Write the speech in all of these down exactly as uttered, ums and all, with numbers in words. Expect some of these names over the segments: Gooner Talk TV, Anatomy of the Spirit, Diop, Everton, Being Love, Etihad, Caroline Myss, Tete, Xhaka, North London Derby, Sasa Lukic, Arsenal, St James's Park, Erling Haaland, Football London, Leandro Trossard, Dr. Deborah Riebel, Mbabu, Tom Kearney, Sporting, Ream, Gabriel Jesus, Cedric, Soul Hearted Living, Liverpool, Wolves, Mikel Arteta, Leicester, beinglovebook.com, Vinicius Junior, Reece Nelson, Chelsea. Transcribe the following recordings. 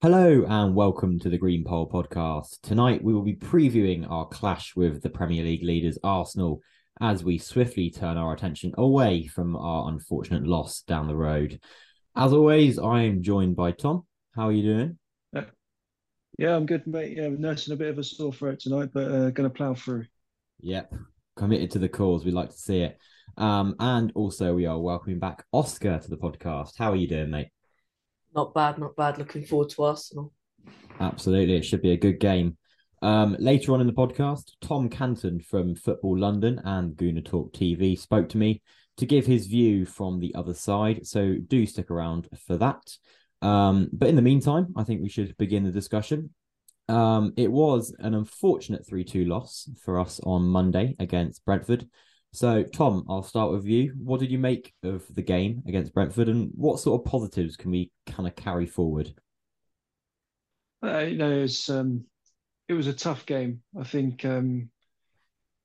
Hello and welcome to the Green Pole podcast. Tonight we will be previewing our clash with the Premier League leaders Arsenal as we swiftly turn our attention away from our unfortunate loss down the road. As always, I am joined by Tom. How are you doing? Yeah, yeah I'm good, mate. Yeah, I'm nursing a bit of a sore throat tonight, but uh, going to plough through. Yep, committed to the cause. We'd like to see it. Um, and also we are welcoming back Oscar to the podcast. How are you doing, mate? Not bad, not bad. Looking forward to Arsenal. Absolutely. It should be a good game. Um, later on in the podcast, Tom Canton from Football London and Gooner Talk T V spoke to me to give his view from the other side. So do stick around for that. Um, but in the meantime, I think we should begin the discussion. Um, it was an unfortunate three two loss for us on Monday against Brentford. So, Tom, I'll start with you. What did you make of the game against Brentford and what sort of positives can we kind of carry forward? Uh, you know, it's, um, it was a tough game. I think um,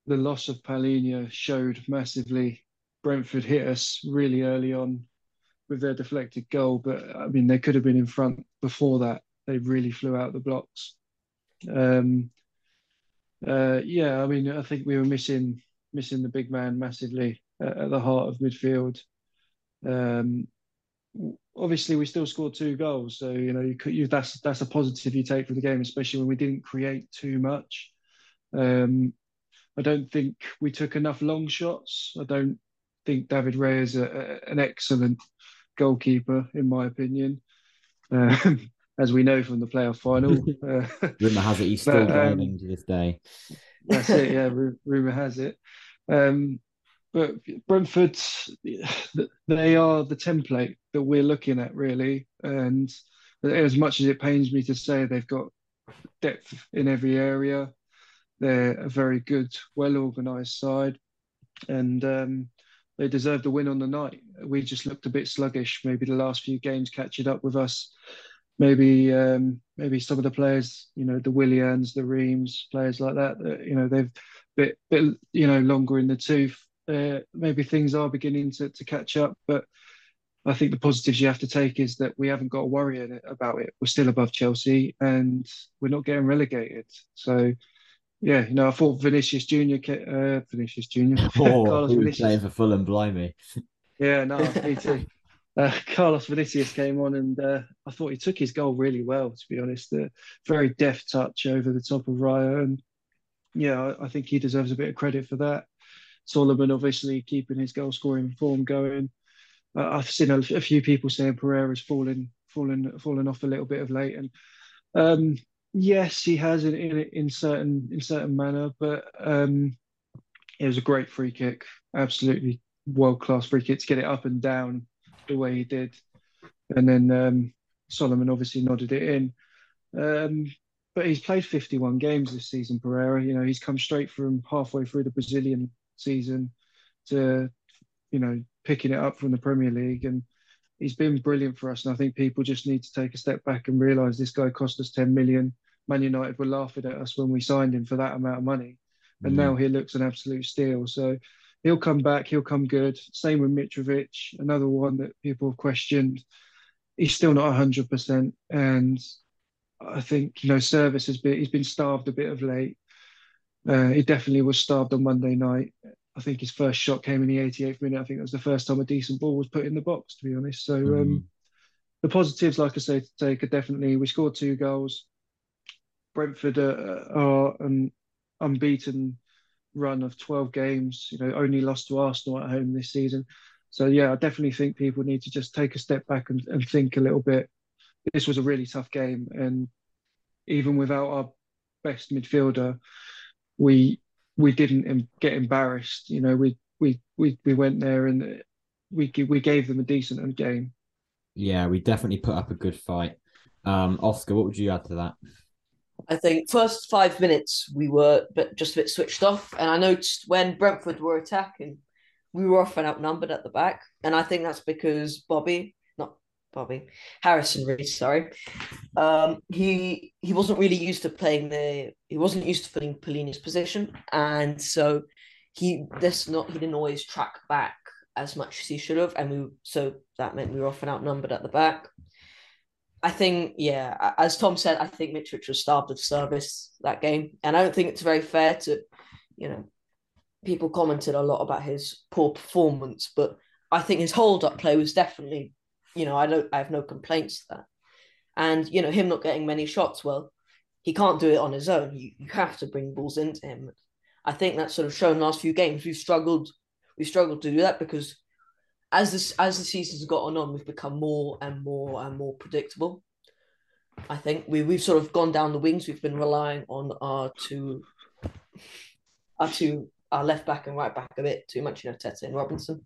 the loss of Palhinha showed massively. Brentford hit us really early on with their deflected goal, but, I mean, they could have been in front before that. They really flew out the blocks. Um, uh, yeah, I mean, I think we were missing... missing the big man massively at the heart of midfield. Um, obviously, we still scored two goals, so you know you could, you, that's that's a positive you take from the game, especially when we didn't create too much. Um, I don't think we took enough long shots. I don't think David Rea is a, a, an excellent goalkeeper, in my opinion, um, as we know from the playoff final. Rumour has it he's still learning um, to this day. That's it, yeah, rumour has it. Um, but Brentford, they are the template that we're looking at, really. And as much as it pains me to say, they've got depth in every area. They're a very good, well-organised side. And um, they deserved a win on the night. We just looked a bit sluggish. Maybe the last few games catching up with us. Maybe um, maybe some of the players, you know, the Willians, the Reams, players like that, you know, they've bit bit you know longer in the tooth. Uh, maybe things are beginning to, to catch up, but I think the positives you have to take is that we haven't got to worry about it. We're still above Chelsea and we're not getting relegated. So yeah, you know, I thought Vinicius Junior, uh, Vinicius Junior, oh, Carlos he was Vinicius playing for Fulham, blimey. Yeah, no, me too. Uh, Carlos Vinicius came on and uh, I thought he took his goal really well, to be honest. Uh, very deft touch over the top of Raya. And yeah, I, I think he deserves a bit of credit for that. Solomon, obviously, keeping his goal-scoring form going. Uh, I've seen a, a few people saying Pereira's fallen, fallen, fallen off a little bit of late. And um, yes, he has in in, in certain in certain manner, but um, it was a great free kick. Absolutely world-class free kick to get it up and down the way he did, and then um, Solomon obviously nodded it in. Um, but he's played fifty-one games this season, Pereira. You know, he's come straight from halfway through the Brazilian season to, you know, picking it up from the Premier League, and he's been brilliant for us. And I think people just need to take a step back and realise this guy cost us ten million. Man United were laughing at us when we signed him for that amount of money, and mm. now he looks an absolute steal. So he'll come back. He'll come good. Same with Mitrovic, another one that people have questioned. He's still not one hundred percent. And I think, you know, service has been, he's been starved a bit of late. Uh, he definitely was starved on Monday night. I think his first shot came in the eighty-eighth minute. I think that was the first time a decent ball was put in the box, to be honest. So mm. um, the positives, like I say, to take are definitely, we scored two goals. Brentford are, are an unbeaten run of twelve games, you know, only lost to Arsenal at home this season. So yeah, I definitely think people need to just take a step back and, and think a little bit. This was a really tough game, and even without our best midfielder, we we didn't get embarrassed. You know, we we we, we went there and we we gave them a decent game. Yeah, we definitely put up a good fight. Um, Oscar, what would you add to that? I think first five minutes we were just a bit switched off, and I noticed when Brentford were attacking, we were often outnumbered at the back, and I think that's because Bobby, not Bobby, Harrison Reed, sorry, um, he he wasn't really used to playing the, he wasn't used to filling Palhinha's position, and so he this not he didn't always track back as much as he should have, and we so that meant we were often outnumbered at the back. I think, yeah, as Tom said, I think Mitrovic was starved of service that game. And I don't think it's very fair to, you know, people commented a lot about his poor performance, but I think his hold-up play was definitely, you know, I don't, I have no complaints to that. And, you know, him not getting many shots, well, he can't do it on his own. You, you have to bring balls into him. I think that's sort of shown last few games. We've struggled, we've struggled to do that because as this as the season's gotten on, we've become more and more and more predictable. I think we we've sort of gone down the wings. We've been relying on our two, our two, our left back and right back a bit too much. You know, Tete and Robinson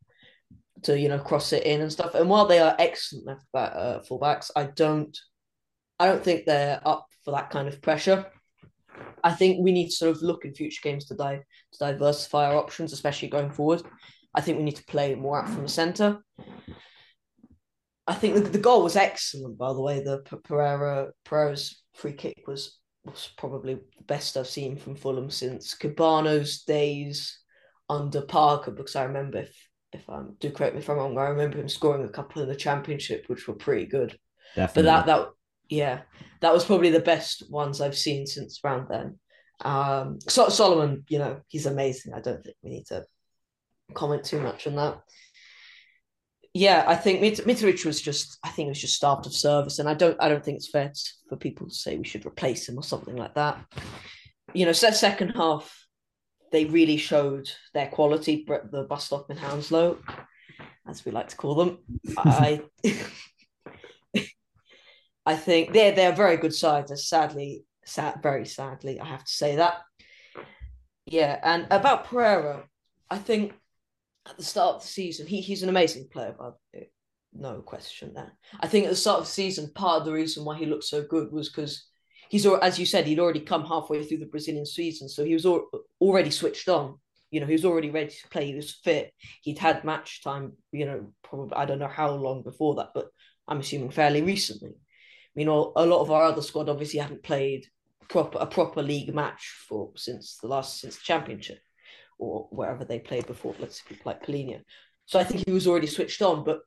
to you know cross it in and stuff. And while they are excellent left back uh, fullbacks, I don't, I don't think they're up for that kind of pressure. I think we need to sort of look in future games to dive to diversify our options, especially going forward. I think we need to play more out from the centre. I think the, the goal was excellent, by the way. The Pereira Pereira's free kick was, was probably the best I've seen from Fulham since Cabano's days under Parker, because I remember, if if I do correct me if I'm wrong, I remember him scoring a couple in the Championship, which were pretty good. Definitely. But that that yeah, that was probably the best ones I've seen since around then. Um, so, Solomon, you know, he's amazing. I don't think we need to comment too much on that. Yeah, I think Mit- Mitrovic was just, I think it was just starved of service, and I don't, I don't think it's fair for people to say we should replace him or something like that. You know, so second half, they really showed their quality. The bus stop in Hounslow, as we like to call them. I, I think they're they're very good sides. Sadly, sad, very sadly, I have to say that. Yeah, and about Pereira, I think at the start of the season, he he's an amazing player, no question there. I think at the start of the season, part of the reason why he looked so good was because he's, as you said, he'd already come halfway through the Brazilian season, so he was al- already switched on. You know, he was already ready to play. He was fit. He'd had match time. You know, probably I don't know how long before that, but I'm assuming fairly recently. You know, a lot of our other squad obviously hadn't played proper a proper league match for since the last since the Championship, or wherever they played before, let's say, like Palhinha. So I think he was already switched on, but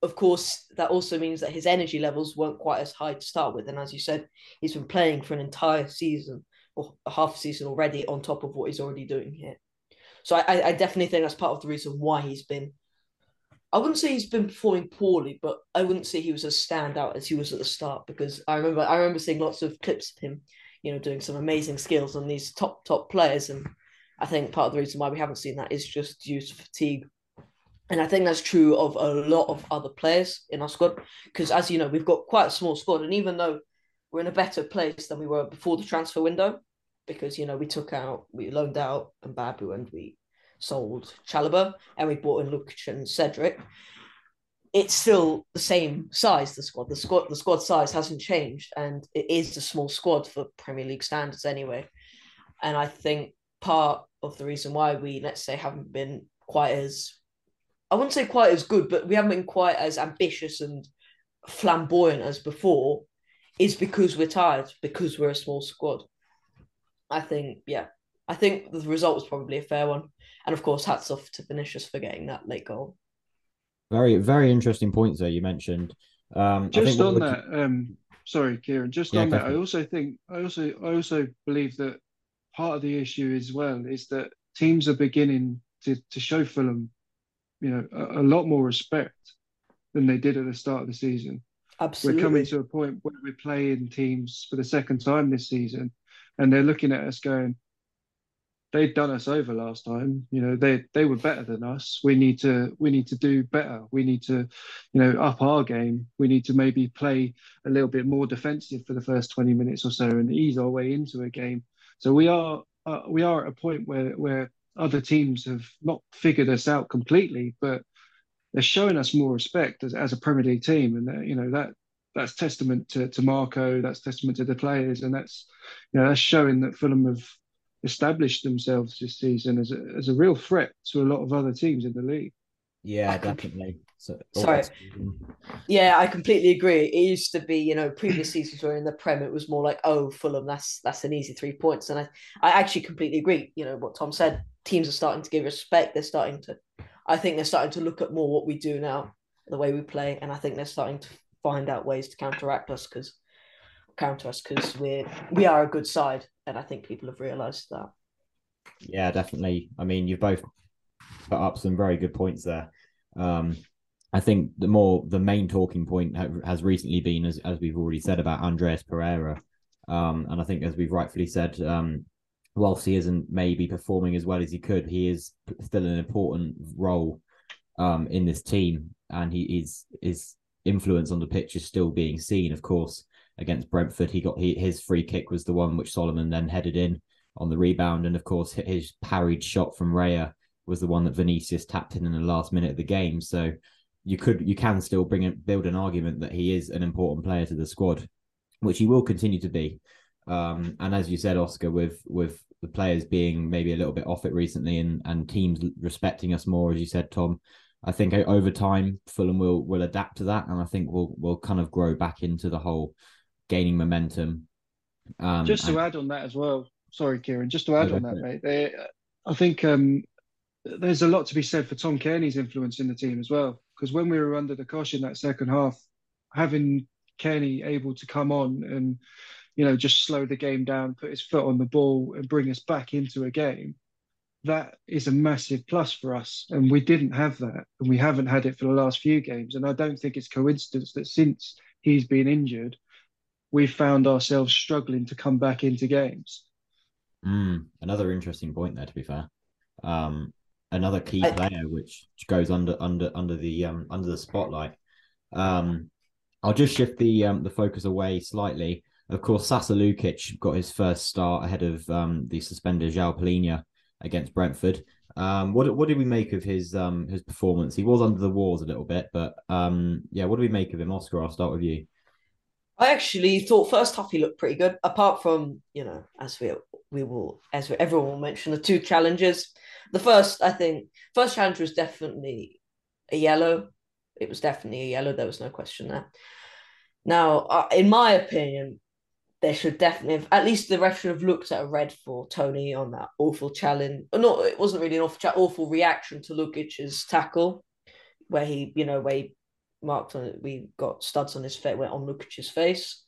of course that also means that his energy levels weren't quite as high to start with. And as you said, he's been playing for an entire season or a half season already on top of what he's already doing here. So I, I definitely think that's part of the reason why he's been, I wouldn't say he's been performing poorly, but I wouldn't say he was as standout as he was at the start, because I remember I remember seeing lots of clips of him, you know, doing some amazing skills on these top, top players. And I think part of the reason why we haven't seen that is just due to fatigue. And I think that's true of a lot of other players in our squad, because as you know, we've got quite a small squad. And even though we're in a better place than we were before the transfer window, because, you know, we took out, we loaned out Mbabu and we sold Chalobah and we bought in Lukic and Cedric, it's still the same size, the squad. The squad, the squad size hasn't changed, and it is a small squad for Premier League standards anyway. And I think part of the reason why we, let's say, haven't been quite as, I wouldn't say quite as good, but we haven't been quite as ambitious and flamboyant as before, is because we're tired, because we're a small squad. I think, yeah, I think the result was probably a fair one. And of course, hats off to Vinicius for getting that late goal. Very, very interesting points there you mentioned. Um, just I think on that, would... um, sorry, Kieran, just yeah, on definitely. that, I also think, I also, I also believe that part of the issue as well is that teams are beginning to, to show Fulham, you know, a, a lot more respect than they did at the start of the season. Absolutely. We're coming to a point where we're playing teams for the second time this season, and they're looking at us going, they've done us over last time. You know, they they were better than us. We need to we need to do better. We need to, you know, up our game. We need to maybe play a little bit more defensive for the first twenty minutes or so and ease our way into a game. So we are uh, we are at a point where, where other teams have not figured us out completely, but they're showing us more respect as, as a Premier League team, and that, you know, that that's testament to, to Marco, that's testament to the players, and that's, you know, that's showing that Fulham have established themselves this season as a, as a real threat to a lot of other teams in the league. Yeah, definitely. So, Sorry. Yeah, I completely agree. It used to be, you know, previous seasons were in the Prem, it was more like, oh, Fulham, that's that's an easy three points. And I, I actually completely agree, you know, what Tom said. Teams are starting to give respect. They're starting to, I think they're starting to look at more what we do now, the way we play. And I think they're starting to find out ways to counteract us because counter us because we're we are a good side, and I think people have realised that. Yeah, definitely. I mean, you both put up some very good points there. Um, I think the more the main talking point ha- has recently been, as as we've already said, about Andres Pereira, um, and I think as we've rightfully said, um, whilst he isn't maybe performing as well as he could, he is still an important role um, in this team, and he is his influence on the pitch is still being seen, of course. Against Brentford, he got he, his free kick was the one which Solomon then headed in on the rebound. And of course, his parried shot from Raya was the one that Vinicius tapped in in the last minute of the game. So you could you can still bring it, build an argument that he is an important player to the squad, which he will continue to be. Um, and as you said, Oscar, with with the players being maybe a little bit off it recently and, and teams respecting us more, as you said, Tom, I think over time, Fulham will will adapt to that. And I think we'll, we'll kind of grow back into the whole gaining momentum. Um, just to and... add on that as well, sorry, Kieran, just to add on that, mate, they, I think um, there's a lot to be said for Tom Kearney's influence in the team as well, because when we were under the cosh in that second half, having Kearney able to come on and, you know, just slow the game down, put his foot on the ball and bring us back into a game, that is a massive plus for us. And we didn't have that, and we haven't had it for the last few games. And I don't think it's coincidence that since he's been injured, we found ourselves struggling to come back into games. Mm, another interesting point there, to be fair. Um, another key player which goes under under under the um, under the spotlight. Um, I'll just shift the um, the focus away slightly. Of course, Sasa Lukic got his first start ahead of um, the suspended João Palhinha against Brentford. Um, what what did we make of his um, his performance? He was under the wars a little bit, but um, yeah, what do we make of him, Oscar? I'll start with you. I actually thought first half he looked pretty good, apart from, you know, as we we will, as we, everyone will mention, the two challenges. The first, I think, first challenge was definitely a yellow. It was definitely a yellow. There was no question there. Now, uh, in my opinion, there should definitely have, at least the ref should have looked at a red for Toney on that awful challenge. No, it wasn't really an awful cha- awful reaction to Lukic's tackle, where he, you know, where he, marked on it, we got studs on his face, went on Lukic's face.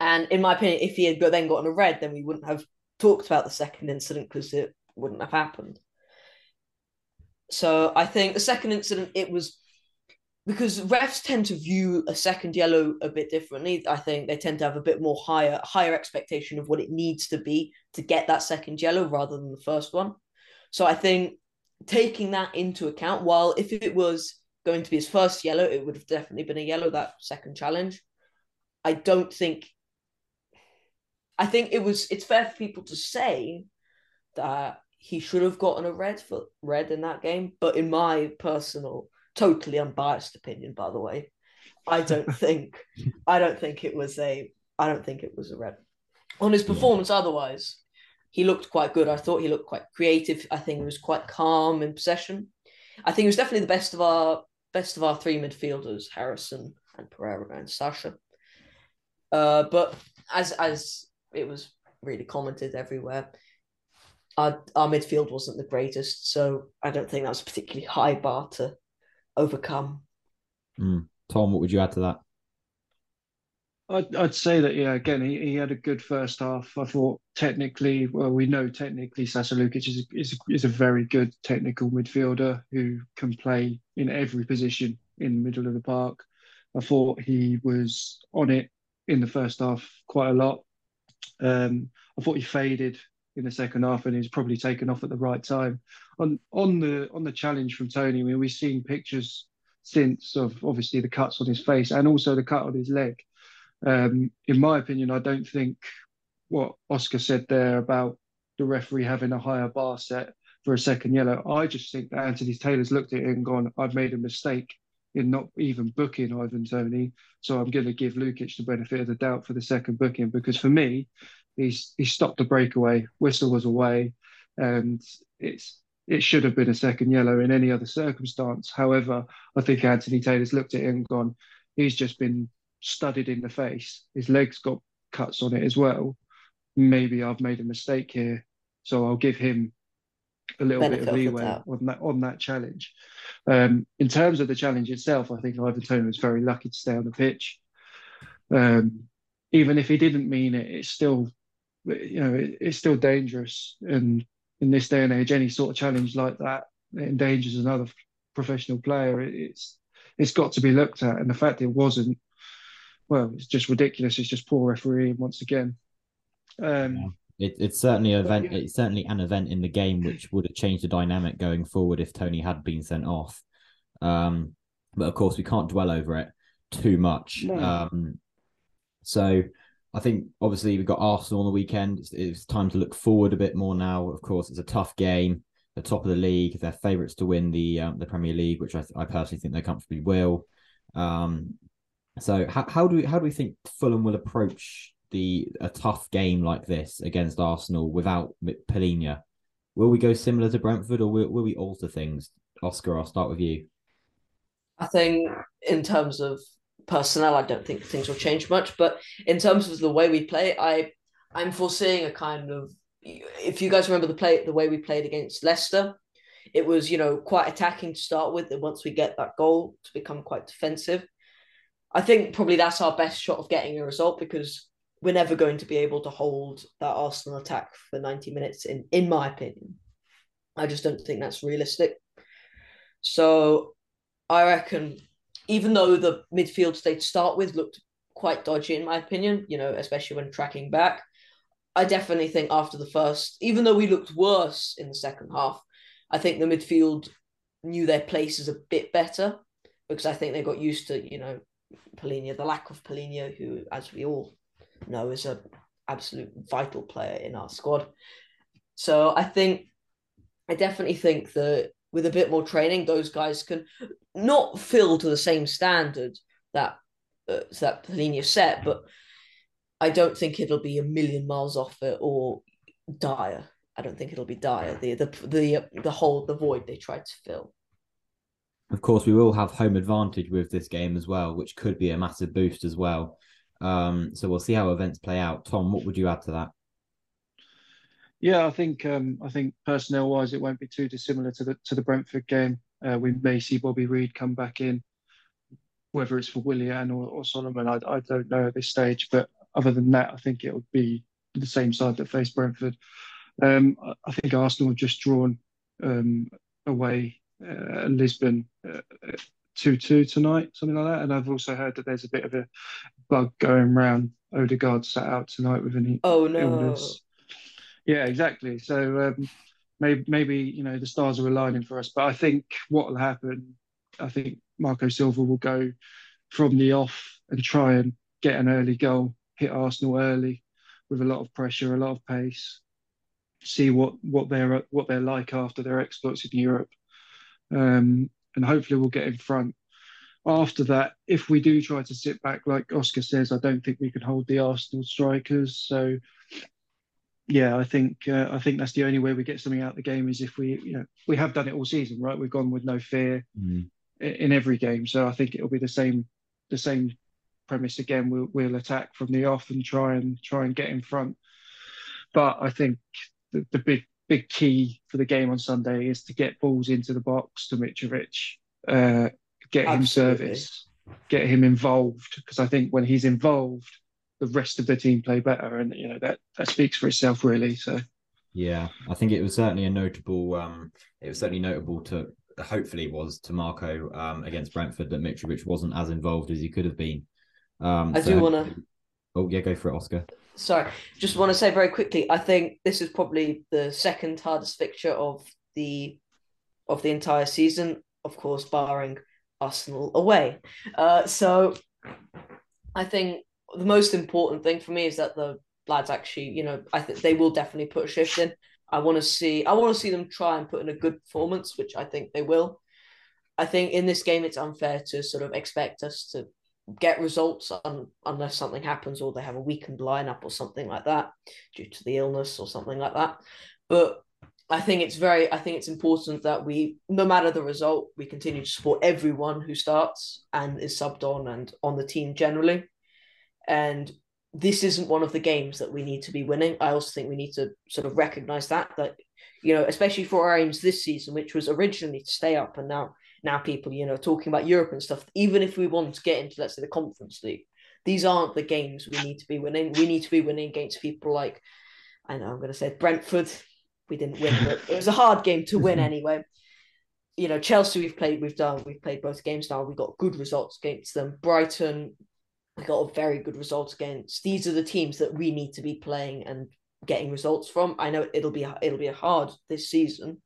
And in my opinion, if he had then gotten a red, then we wouldn't have talked about the second incident because it wouldn't have happened. So I think the second incident, it was because refs tend to view a second yellow a bit differently. I think they tend to have a bit more higher, higher expectation of what it needs to be to get that second yellow rather than the first one. So I think taking that into account, while if it was going to be his first yellow, it would have definitely been a yellow, that second challenge. I don't think, I think it was, it's fair for people to say that he should have gotten a red for red in that game, but in my personal, totally unbiased opinion, by the way, I don't think, I don't think it was a, I don't think it was a red. On his performance, otherwise, he looked quite good. I thought he looked quite creative. I think he was quite calm in possession. I think he was definitely the best of our best of our three midfielders, Harrison and Pereira and Sasha. Uh, but as as it was really commented everywhere, our, our midfield wasn't the greatest, so I don't think that was a particularly high bar to overcome. Mm. Tom, what would you add to that? I'd, I'd say that, yeah, again, he, he had a good first half. I thought technically, well, we know technically Sasa Lukic is, is, is a very good technical midfielder who can play in every position in the middle of the park. I thought he was on it in the first half quite a lot. Um, I thought he faded in the second half and he was probably taken off at the right time. On on the on the challenge from Toney, I mean, we've seen pictures since of obviously the cuts on his face and also the cut on his leg. Um, in my opinion, I don't think what Oscar said there about the referee having a higher bar set for a second yellow, I just think that Anthony Taylor's looked at it and gone, I've made a mistake in not even booking Ivan Toney, so I'm going to give Lukic the benefit of the doubt for the second booking, because for me, he's he stopped the breakaway, whistle was away, and it's it should have been a second yellow in any other circumstance. However, I think Anthony Taylor's looked at it and gone, he's just been studded in the face, his legs got cuts on it as well, maybe I've made a mistake here, so I'll give him a little bit of leeway on that, on that challenge. Um, in terms of the challenge itself, I think Ivan Toney was very lucky to stay on the pitch. Um, even if he didn't mean it, it's still, you know, it, it's still dangerous. And in this day and age, any sort of challenge like that that endangers another professional player, it, it's it's got to be looked at. And the fact it wasn't, well, it's just ridiculous. It's just poor refereeing once again. Um, yeah. It, it's certainly an event. It's certainly an event in the game which would have changed the dynamic going forward if Toney had been sent off. Um, but of course, we can't dwell over it too much. No. Um, so I think obviously we've got Arsenal on the weekend. It's, it's time to look forward a bit more now. Of course, it's a tough game. The top of the league, they're favourites to win the um, the Premier League, which I, I personally think they comfortably will. Um, so how how do we, how do we think Fulham will approach The a tough game like this against Arsenal without Palhinha? Will we go similar to Brentford, or will, will we alter things? Oscar, I'll start with you. I think in terms of personnel, I don't think things will change much. But in terms of the way we play, I I'm foreseeing a kind of, if you guys remember the play the way we played against Leicester, it was, you know, quite attacking to start with, and once we get that goal, to become quite defensive. I think probably that's our best shot of getting a result, because we're never going to be able to hold that Arsenal attack for ninety minutes, in, in my opinion. I just don't think that's realistic. So I reckon, even though the midfield state to start with looked quite dodgy, in my opinion, you know, especially when tracking back, I definitely think after the first, even though we looked worse in the second half, I think the midfield knew their places a bit better, because I think they got used to, you know, Palhinha, the lack of Palhinha, who, as we all No, is an absolute vital player in our squad. So I think, I definitely think that with a bit more training, those guys can not fill to the same standard that uh, that Palhinha set, but I don't think it'll be a million miles off it or dire. I don't think it'll be dire. The the the the hole, the void they tried to fill. Of course, we will have home advantage with this game as well, which could be a massive boost as well. Um, so we'll see how events play out. Tom, what would you add to that? Yeah, I think um, I think personnel-wise, it won't be too dissimilar to the to the Brentford game. Uh, we may see Bobby Reid come back in, whether it's for Willian or, or Solomon. I, I don't know at this stage. But other than that, I think it would be the same side that faced Brentford. Um, I think Arsenal have just drawn um, away uh, Lisbon. Uh, two two tonight, something like that. And I've also heard that there's a bit of a bug going round. Odegaard sat out tonight with an oh, no. illness. Yeah, exactly. So um, maybe, maybe, you know, the stars are aligning for us. But I think what will happen, I think Marco Silva will go from the off and try and get an early goal, hit Arsenal early with a lot of pressure, a lot of pace, see what, what, they're, what they're like after their exploits in Europe. Um And hopefully we'll get in front. After that, if we do try to sit back, like Oscar says, I don't think we can hold the Arsenal strikers. So, yeah, I think uh, I think that's the only way we get something out of the game, is if we, you know, we have done it all season, right? We've gone with no fear mm. in, in every game. So I think it'll be the same the same premise again. We'll, we'll attack from the off and try and try and get in front. But I think the, the big. big key for the game on Sunday is to get balls into the box to Mitrovic, uh, get Absolutely. him service, get him involved. Because I think when he's involved, the rest of the team play better. And, you know, that, that speaks for itself, really. So, yeah, I think it was certainly a notable, um, it was certainly notable to, hopefully was to Marco um, against Brentford, that Mitrovic wasn't as involved as he could have been. Um, I so do want to... Oh, yeah, go for it, Oscar. Sorry, just want to say very quickly, I think this is probably the second hardest fixture of the of the entire season, of course, barring Arsenal away. Uh, so I think the most important thing for me is that the lads actually, you know, I think they will definitely put a shift in. I want to see, I want to see them try and put in a good performance, which I think they will. I think in this game, it's unfair to sort of expect us to get results un- unless something happens, or they have a weakened lineup or something like that due to the illness or something like that. But I think it's very, I think it's important that we, no matter the result, we continue to support everyone who starts and is subbed on and on the team generally. And this isn't one of the games that we need to be winning. I also think we need to sort of recognise that, that, you know, especially for our aims this season, which was originally to stay up, and now now people, you know, talking about Europe and stuff, even if we want to get into, let's say, the Conference League, these aren't the games we need to be winning. We need to be winning against people like, I know I'm going to say Brentford. We didn't win, but it was a hard game to win anyway. You know, Chelsea, we've played, we've done, we've played both games now. We got good results against them. Brighton, we got a very good result against. These are the teams that we need to be playing and getting results from. I know it'll be it'll be hard this season,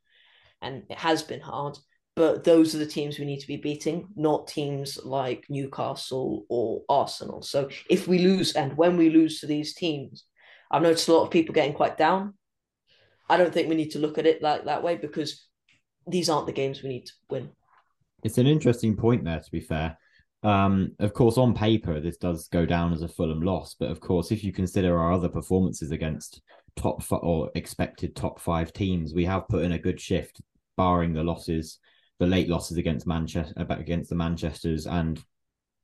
and it has been hard, but those are the teams we need to be beating, not teams like Newcastle or Arsenal. So if we lose, and when we lose to these teams, I've noticed a lot of people getting quite down. I don't think we need to look at it like that way, because these aren't the games we need to win. It's an interesting point there, to be fair. Um, of course, on paper, this does go down as a Fulham loss. But of course, if you consider our other performances against top f- or expected top five teams, we have put in a good shift, barring the losses, the late losses against Manchester, against the Manchesters. And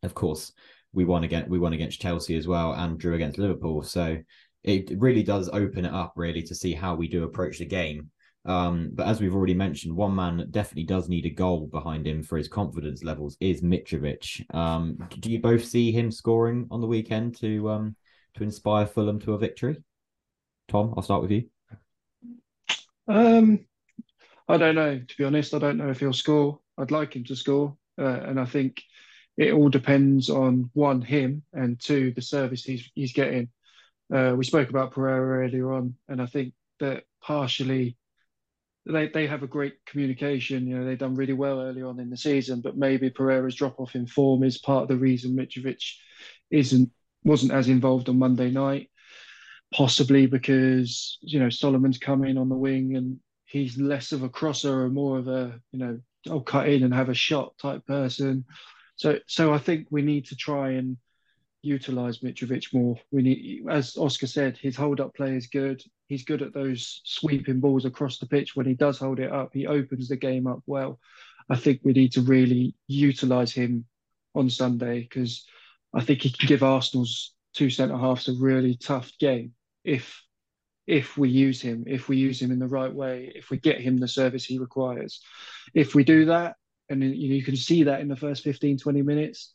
of course, we won against, we won against Chelsea as well, and drew against Liverpool. So it really does open it up, really, to see how we do approach the game. Um, but as we've already mentioned, one man that definitely does need a goal behind him for his confidence levels is Mitrovic. Um, do you both see him scoring on the weekend to um, to inspire Fulham to a victory? Tom, I'll start with you. Um, I don't know, to be honest. I don't know if he'll score. I'd like him to score. Uh, and I think it all depends on, one, him, and two, the service he's, he's getting. Uh, we spoke about Pereira earlier on, and I think that partially... They they have a great communication. You know, they've done really well early on in the season, but maybe Pereira's drop off in form is part of the reason Mitrovic isn't wasn't as involved on Monday night. Possibly because, you know, Solomon's come in on the wing and he's less of a crosser and more of a, you know, I'll cut in and have a shot type person. So so I think we need to try and utilise Mitrovic more. We need, as Oscar said, his hold-up play is good. He's good at those sweeping balls across the pitch. When he does hold it up, he opens the game up well. I think we need to really utilise him on Sunday, because I think he can give Arsenal's two centre-halves a really tough game if if we use him, if we use him in the right way, if we get him the service he requires. If we do that, and you can see that in the first fifteen, twenty minutes,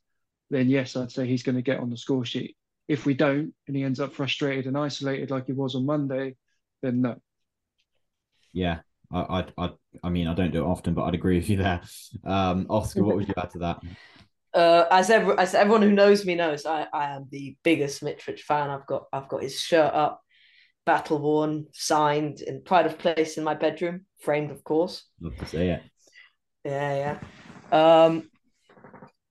then yes, I'd say he's going to get on the score sheet. If we don't, and he ends up frustrated and isolated like he was on Monday, then no. Yeah, I I, I, I mean, I don't do it often, but I'd agree with you there. Um, Oscar, what would you add to that? Uh, as, every, as everyone who knows me knows, I, I am the biggest Mitrovic fan. I've got I've got his shirt up, battle-worn, signed, in pride of place in my bedroom, framed, of course. Love to see it. Yeah, yeah. Um,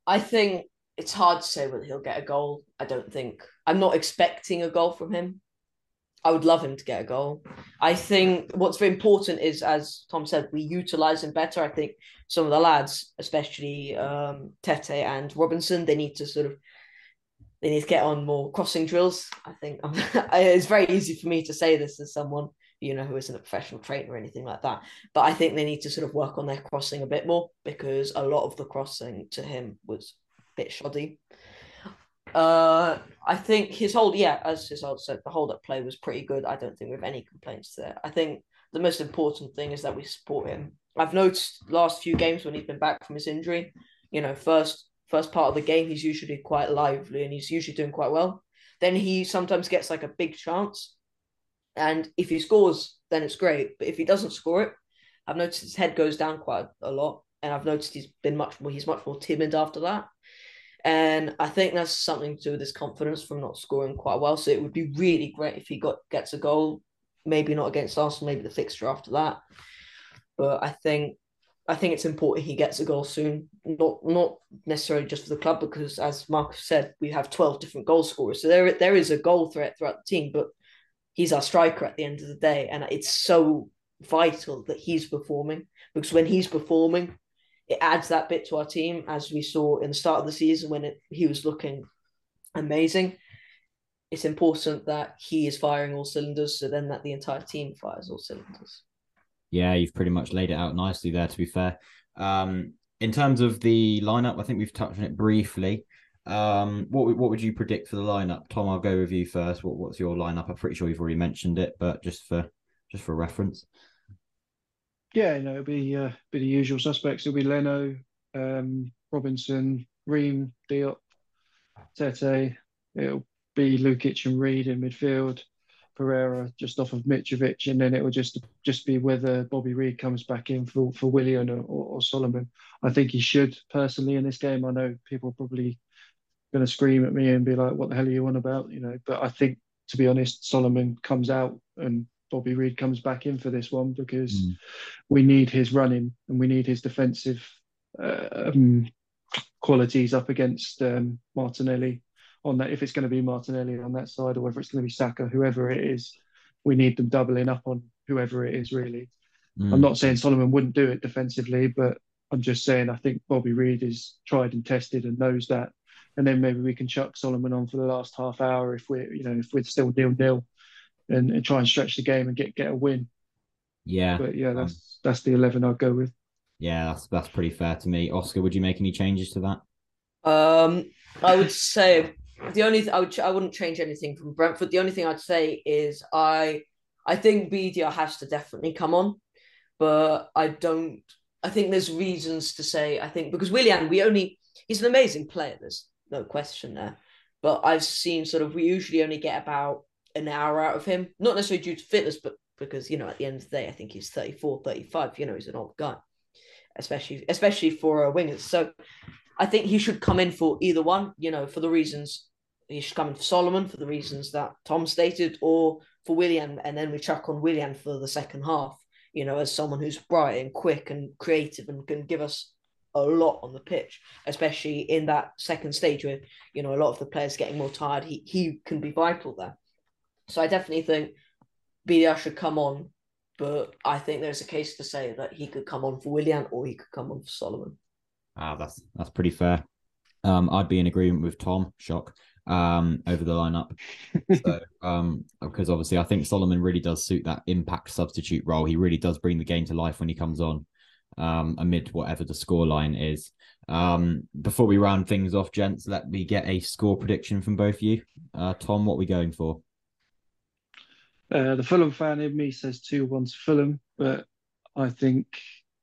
I think... It's hard to say whether he'll get a goal. I don't think. I'm not expecting a goal from him. I would love him to get a goal. I think what's very important is, as Tom said, we utilise him better. I think some of the lads, especially um, Tete and Robinson, they need to sort of, they need to get on more crossing drills. I think it's very easy for me to say this as someone, you know, who isn't a professional trainer or anything like that. But I think they need to sort of work on their crossing a bit more, because a lot of the crossing to him was bit shoddy. Uh, I think his hold, yeah, as his hold said, the hold-up play was pretty good. I don't think we have any complaints there. I think the most important thing is that we support him. I've noticed last few games when he's been back from his injury, you know, first first part of the game, he's usually quite lively and he's usually doing quite well. Then he sometimes gets like a big chance, and if he scores, then it's great. But if he doesn't score it, I've noticed his head goes down quite a lot, and I've noticed he's been much more, he's much more timid after that. And I think that's something to do with his confidence from not scoring quite well. So it would be really great if he got gets a goal, maybe not against Arsenal, maybe the fixture after that. But I think I think it's important he gets a goal soon, not not necessarily just for the club, because as Marcus said, we have twelve different goal scorers. So there there is a goal threat throughout the team, but he's our striker at the end of the day. And it's so vital that he's performing, because when he's performing, it adds that bit to our team, as we saw in the start of the season when it, he was looking amazing. It's important that he is firing all cylinders, so then that the entire team fires all cylinders. Yeah, you've pretty much laid it out nicely there, to be fair. Um, in terms of the lineup, I think we've touched on it briefly. Um, what what would you predict for the lineup, Tom? I'll go with you first. What what's your lineup? I'm pretty sure you've already mentioned it, but just for just for reference. Yeah, you know, it'll be uh, be the usual suspects. It'll be Leno, um, Robinson, Ream, Diop, Tete. It'll be Lukic and Reid in midfield. Pereira just off of Mitrovic, and then it will just just be whether Bobby Reid comes back in for, for Willian or, or, or Solomon. I think he should personally in this game. I know people are probably going to scream at me and be like, "What the hell are you on about?" You know, but I think, to be honest, Solomon comes out and Bobby Reid comes back in for this one, because mm. we need his running and we need his defensive uh, um, qualities up against um, Martinelli. On that, if it's going to be Martinelli on that side, or whether it's going to be Saka, whoever it is, we need them doubling up on whoever it is, really. Mm. I'm not saying Solomon wouldn't do it defensively, but I'm just saying I think Bobby Reid is tried and tested and knows that. And then maybe we can chuck Solomon on for the last half hour if we're, you know, if we're still nil-nil, and, and try and stretch the game and get get a win. Yeah, but yeah, that's um, that's the eleven I'd go with. Yeah, that's that's pretty fair to me. Oscar, would you make any changes to that? Um, I would say. The only th- I would ch- I wouldn't change anything from Brentford. The only thing I'd say is I I think B D R has to definitely come on, but I don't. I think there's reasons to say I think because Willian, we only he's an amazing player. There's no question there, but I've seen sort of we usually only get about an hour out of him, not necessarily due to fitness, but because you know at the end of the day I think he's thirty-four, thirty-five. You know he's an old guy, especially especially for uh, wingers. So I think he should come in for either one. You know for the reasons. He should come in for Solomon for the reasons that Tom stated, or for Willian, and then we chuck on Willian for the second half, you know, as someone who's bright and quick and creative and can give us a lot on the pitch, especially in that second stage where, you know, a lot of the players getting more tired. He he can be vital there. So I definitely think B D R should come on, but I think there's a case to say that he could come on for Willian or he could come on for Solomon. Ah, that's, that's pretty fair. Um, I'd be in agreement with Tom. Shock. Um, over the lineup, so um, because obviously I think Solomon really does suit that impact substitute role. He really does bring the game to life when he comes on, um, amid whatever the scoreline is. Um, before we round things off, gents, let me get a score prediction from both of you. Uh, Tom, what are we going for? Uh, the Fulham fan in me says two one to Fulham, but I think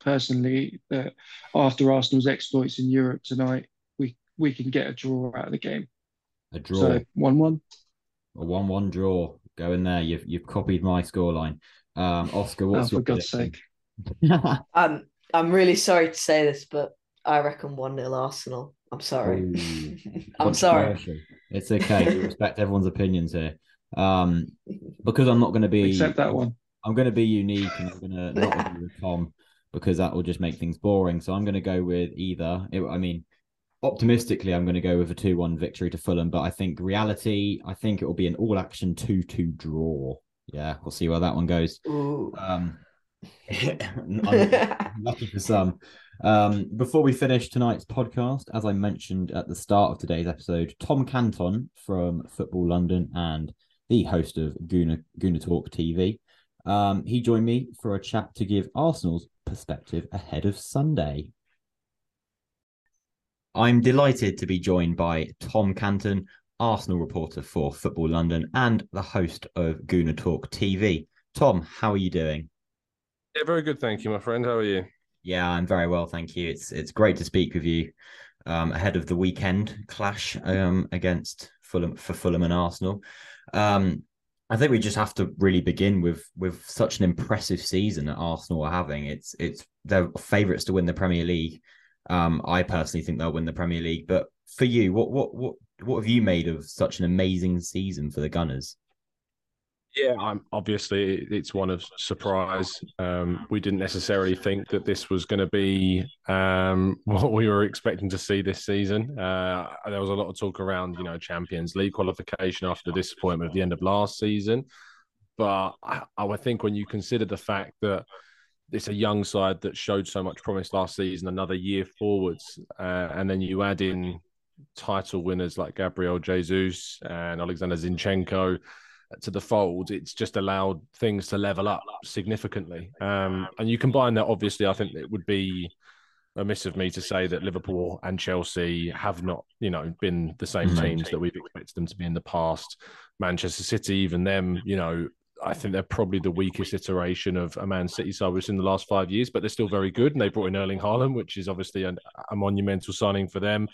personally that after Arsenal's exploits in Europe tonight, we we can get a draw out of the game. A draw. So, one one. A one one draw. Go in there. You've you've copied my scoreline. Um, Oscar, what's oh, your for God's sake. um, I'm really sorry to say this, but I reckon one nil Arsenal. I'm sorry. Ooh, I'm sorry. It's okay. We respect everyone's opinions here. Um, because I'm not going to be... Except that one. I'm going to be unique and I'm going to not agree with Tom because that will just make things boring. So I'm going to go with either... It, I mean... Optimistically, I'm going to go with a two one victory to Fulham, but I think reality, I think it will be an all-action two two draw. Yeah, we'll see where that one goes. Um, lucky for some. Um, before we finish tonight's podcast, as I mentioned at the start of today's episode, Tom Canton from Football London and the host of Gooner, Gooner Talk T V, um, he joined me for a chat to give Arsenal's perspective ahead of Sunday. I'm delighted to be joined by Tom Canton, Arsenal reporter for Football London and the host of Gooner Talk T V. Tom, how are you doing? Yeah, very good, thank you, my friend. How are you? Yeah, I'm very well, thank you. It's it's great to speak with you um, ahead of the weekend clash um, against Fulham for Fulham and Arsenal. Um, I think we just have to really begin with with such an impressive season that Arsenal are having. It's it's they're favourites to win the Premier League. Um, I personally think they'll win the Premier League, but for you, what what what what have you made of such an amazing season for the Gunners? Yeah, I'm, obviously it's one of surprise. Um, we didn't necessarily think that this was going to be um, what we were expecting to see this season. Uh, there was a lot of talk around, you know, Champions League qualification after the disappointment at the end of last season, but I, I think when you consider the fact that it's a young side that showed so much promise last season, another year forwards. Uh, and then you add in title winners like Gabriel Jesus and Alexander Zinchenko to the fold. It's just allowed things to level up significantly. Um, and you combine that, obviously, I think it would be amiss of me to say that Liverpool and Chelsea have not, you know, been the same mm-hmm. teams that we've expected them to be in the past. Manchester City, even them, you know, I think they're probably the weakest iteration of a Man City side we've seen in the last five years, but they're still very good. And they brought in Erling Haaland, which is obviously an, a monumental signing for them.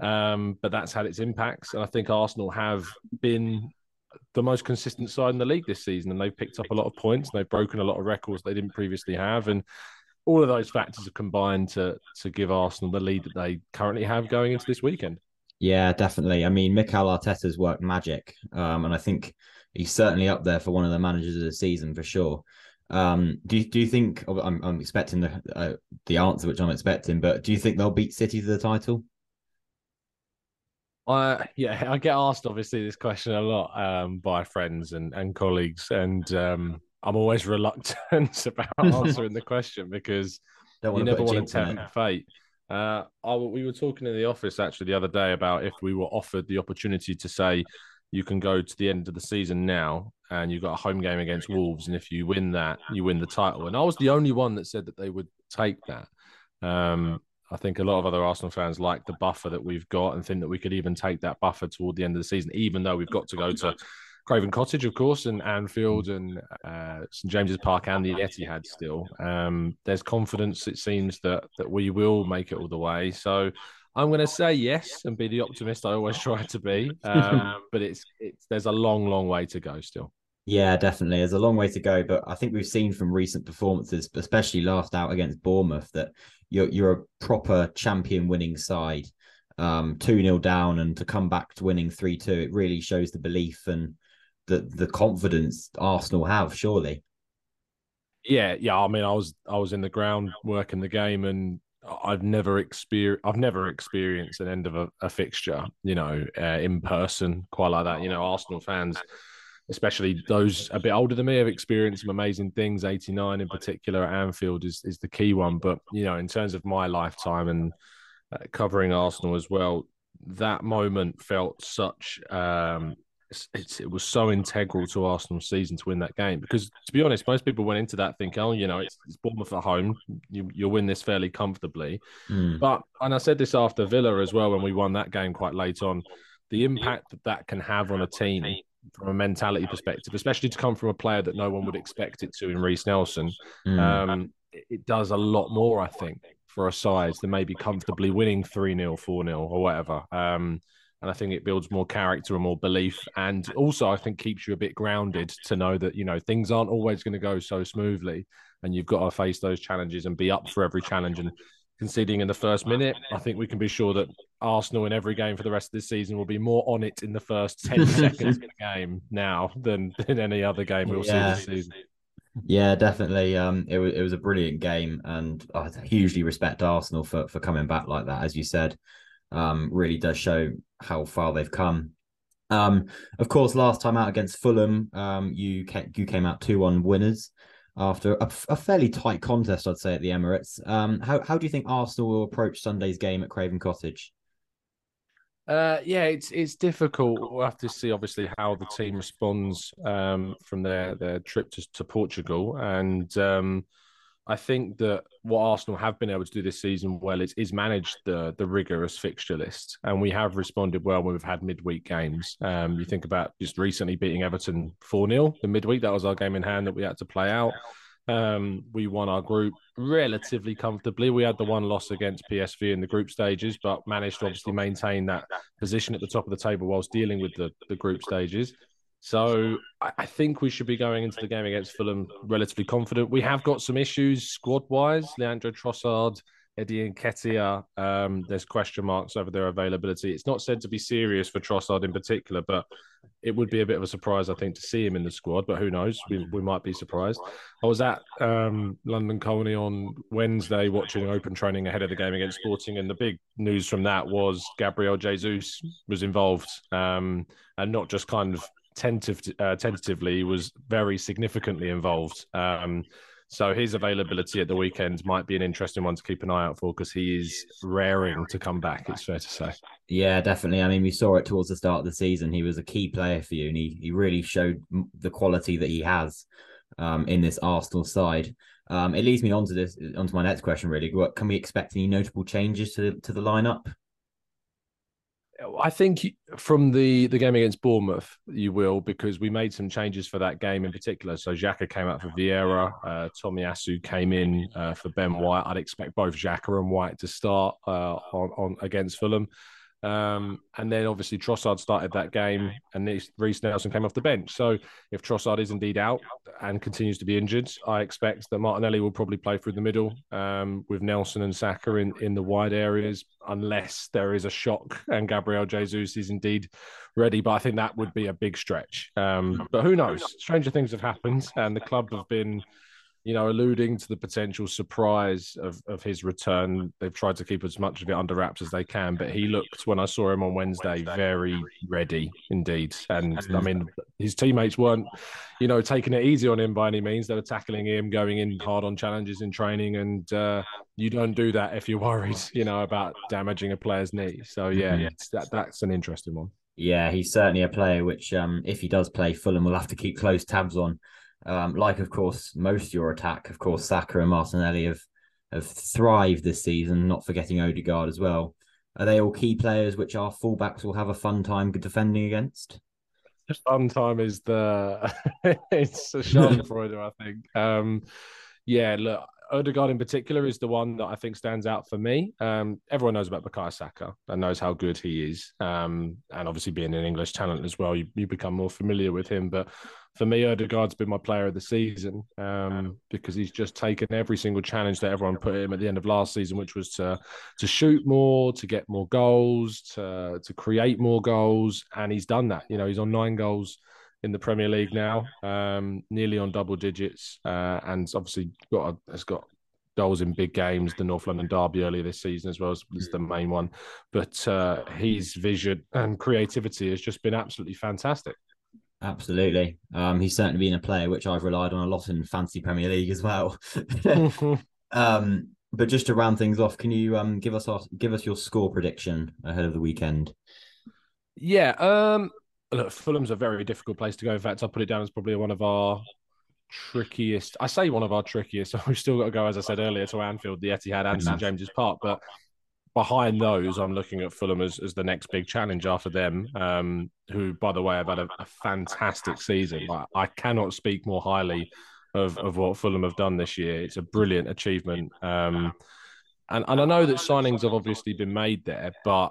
Um, but that's had its impacts. And I think Arsenal have been the most consistent side in the league this season. And they've picked up a lot of points and they've broken a lot of records they didn't previously have. And all of those factors have combined to to give Arsenal the lead that they currently have going into this weekend. Yeah, definitely. I mean, Mikel Arteta's worked magic. Um, and I think he's certainly up there for one of the managers of the season for sure. Um, do you, do you think, I'm, I'm expecting the uh, the answer, which I'm expecting, but do you think they'll beat City to the title? I yeah, I get asked obviously this question a lot um, by friends and, and colleagues, and um, I'm always reluctant about answering the question because Don't you never want to tempt fate. Uh, I, we were talking in the office actually the other day about if we were offered the opportunity to say you can go to the end of the season now and you've got a home game against Wolves, and if you win that, you win the title. And I was the only one that said that they would take that. Um, I think a lot of other Arsenal fans like the buffer that we've got and think that we could even take that buffer toward the end of the season, even though we've got to go to Craven Cottage, of course, and Anfield and uh, St James's Park and the Etihad still. Um, there's confidence, it seems, that that we will make it all the way. So I'm going to say yes and be the optimist I always try to be. Um, but it's it's there's a long, long way to go still. Yeah, definitely. There's a long way to go. But I think we've seen from recent performances, especially last out against Bournemouth, that you're, you're a proper champion-winning side. Um, two nil down and to come back to winning three two, it really shows the belief and the, the confidence Arsenal have, surely. Yeah, yeah. I mean, I was I was in the ground working the game, and I've never experienced I've never experienced an end of a, a fixture, you know, uh, in person quite like that. You know, Arsenal fans, especially those a bit older than me, have experienced some amazing things. eighty-nine in particular at Anfield is is the key one. But you know, in terms of my lifetime and uh, covering Arsenal as well, that moment felt such. Um, It's, it was so integral to Arsenal's season to win that game, because to be honest, most people went into that thinking, oh, you know, it's, it's Bournemouth at home, you, you'll win this fairly comfortably. Mm. But, and I said this after Villa as well, when we won that game quite late on, the impact that that can have on a team from a mentality perspective, especially to come from a player that no one would expect it to in Reece Nelson, mm. um, it, it does a lot more, I think, for a side than maybe comfortably winning three nil, four nil or whatever. Um And I think it builds more character and more belief. And also, I think keeps you a bit grounded to know that, you know, things aren't always going to go so smoothly. And you've got to face those challenges and be up for every challenge. And conceding in the first minute, I think we can be sure that Arsenal in every game for the rest of this season will be more on it in the first ten seconds of the game now than in any other game we'll yeah. see this season. Yeah, definitely. Um, it was it was a brilliant game. And I hugely respect Arsenal for, for coming back like that, as you said. Um, really does show how far they've come. Um, of course, last time out against Fulham, um, you came, you came out two one winners after a, a fairly tight contest, I'd say, at the Emirates. Um, how how do you think Arsenal will approach Sunday's game at Craven Cottage? Uh, yeah, it's it's difficult. We'll have to see, obviously, how the team responds um, from their their trip to, to Portugal, and. Um, I think that what Arsenal have been able to do this season well is, is manage the the rigorous fixture list. And we have responded well when we've had midweek games. Um, you think about just recently beating Everton four nil in midweek. That was our game in hand that we had to play out. Um, we won our group relatively comfortably. We had the one loss against P S V in the group stages, but managed to obviously maintain that position at the top of the table whilst dealing with the, the group stages. So I think we should be going into the game against Fulham relatively confident. We have got some issues squad-wise. Leandro Trossard, Eddie Nketiah, um, there's question marks over their availability. It's not said to be serious for Trossard in particular, but it would be a bit of a surprise, I think, to see him in the squad. But who knows? We, we might be surprised. I was at um, London Colney on Wednesday watching open training ahead of the game against Sporting, and the big news from that was Gabriel Jesus was involved, um, and not just kind of Tentative, uh, tentatively was very significantly involved. Um, so his availability at the weekend might be an interesting one to keep an eye out for, because he is raring to come back, it's fair to say. Yeah, definitely. I mean, we saw it towards the start of the season. He was a key player for you, and he, he really showed the quality that he has um, in this Arsenal side. Um, it leads me on to this, on to my next question, really. What can we expect? Any notable changes to to the lineup? I think from the, the game against Bournemouth, you will, because we made some changes for that game in particular. So Xhaka came out for Vieira, uh, Tomiyasu came in uh, for Ben White. I'd expect both Xhaka and White to start uh, on, on against Fulham. Um, and then obviously Trossard started that game and Reece Nelson came off the bench. So if Trossard is indeed out and continues to be injured, I expect that Martinelli will probably play through the middle um, with Nelson and Saka in, in the wide areas, unless there is a shock and Gabriel Jesus is indeed ready. But I think that would be a big stretch. Um, but who knows? Stranger things have happened and the club have been... you know, alluding to the potential surprise of, of his return. They've tried to keep as much of it under wraps as they can, but he looked, when I saw him on Wednesday, very ready indeed. And, I mean, his teammates weren't, you know, taking it easy on him by any means. They were tackling him, going in hard on challenges in training, and uh, you don't do that if you're worried, you know, about damaging a player's knee. So, yeah, yeah. That, that's an interesting one. Yeah, he's certainly a player which, um, if he does play, Fulham will have to keep close tabs on. Um, like, of course, most of your attack, of course, Saka and Martinelli have, have thrived this season, not forgetting Odegaard as well. Are they all key players which our fullbacks will have a fun time defending against? The fun time is the... it's a Schadenfreude, I think. Um, yeah, look, Odegaard in particular is the one that I think stands out for me. Um, everyone knows about Bukayo Saka and knows how good he is. Um, and obviously being an English talent as well, you, you become more familiar with him. But for me, Odegaard's been my player of the season um, because he's just taken every single challenge that everyone put him at the end of last season, which was to to shoot more, to get more goals, to to create more goals. And he's done that. You know, he's on nine goals in the Premier League now, um, nearly on double digits, uh, and obviously got a, has got goals in big games. The North London derby earlier this season as well as the main one, but uh, his vision and creativity has just been absolutely fantastic. Absolutely, um, he's certainly been a player which I've relied on a lot in fantasy Premier League as well. um, but just to round things off, can you um, give us our, give us your score prediction ahead of the weekend? Yeah. Um... Look, Fulham's a very difficult place to go. In fact, I'll put it down as probably one of our trickiest. I say one of our trickiest. We've still got to go, as I said earlier, to Anfield, the Etihad and St James's Park. But behind those, I'm looking at Fulham as, as the next big challenge after them, um, who, by the way, have had a, a fantastic season. I, I cannot speak more highly of, of what Fulham have done this year. It's a brilliant achievement. Um, and, and I know that signings have obviously been made there, but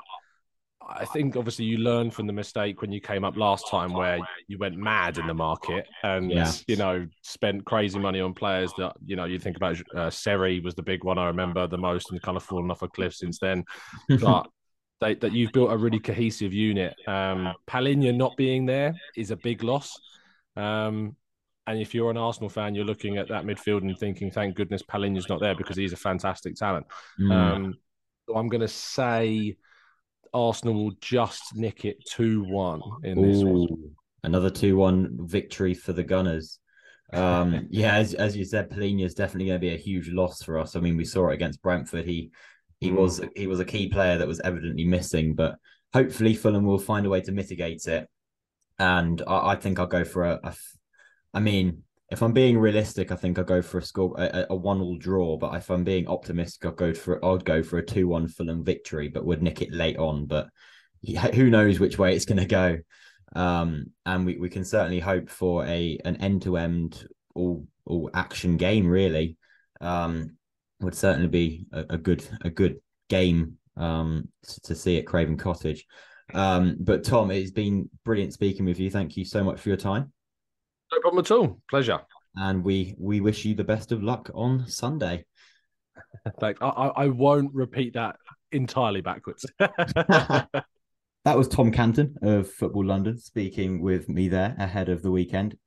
I think obviously you learned from the mistake when you came up last time where you went mad in the market and, yeah. you know, spent crazy money on players that, you know, you think about uh, Seri was the big one I remember the most and kind of fallen off a cliff since then. But they, that you've built a really cohesive unit. Um, Palhinha not being there is a big loss. Um, and if you're an Arsenal fan, you're looking at that midfield and thinking, thank goodness Palhinha's not there because he's a fantastic talent. Mm. Um, so I'm going to say... Arsenal will just nick it two one in this one. Another two one victory for the Gunners. Um, yeah, as, as you said, Palhinha is definitely going to be a huge loss for us. I mean, we saw it against Brentford. He he mm. was he was a key player that was evidently missing, but hopefully Fulham will find a way to mitigate it. And I, I think I'll go for a, a... I mean, if I'm being realistic, I think I'll go for a score a, a one-all draw. But if I'm being optimistic, I'll go for I'd go for a two one Fulham victory, but would nick it late on. But who knows which way it's going to go? Um, and we, we can certainly hope for a an end-to-end all all action game. Really, um, would certainly be a, a good a good game um, to, to see at Craven Cottage. Um, but Tom, it's been brilliant speaking with you. Thank you so much for your time. No problem at all. Pleasure. And we we wish you the best of luck on Sunday. Thanks. I, I won't repeat that entirely backwards. That was Tom Canton of Football London speaking with me there ahead of the weekend.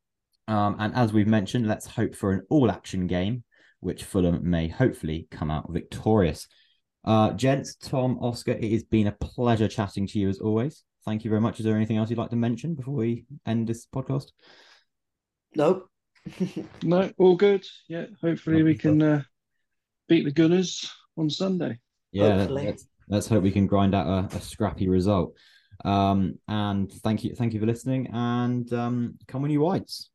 Um, and as we've mentioned, let's hope for an all-action game, which Fulham may hopefully come out victorious. Uh, gents, Tom, Oscar, it has been a pleasure chatting to you as always. Thank you very much. Is there anything else you'd like to mention before we end this podcast? No, no, all good. Yeah, hopefully we can uh, beat the Gunners on Sunday. Yeah, let's, let's hope we can grind out a, a scrappy result. Um, and thank you, thank you for listening. And um, come on, you Whites.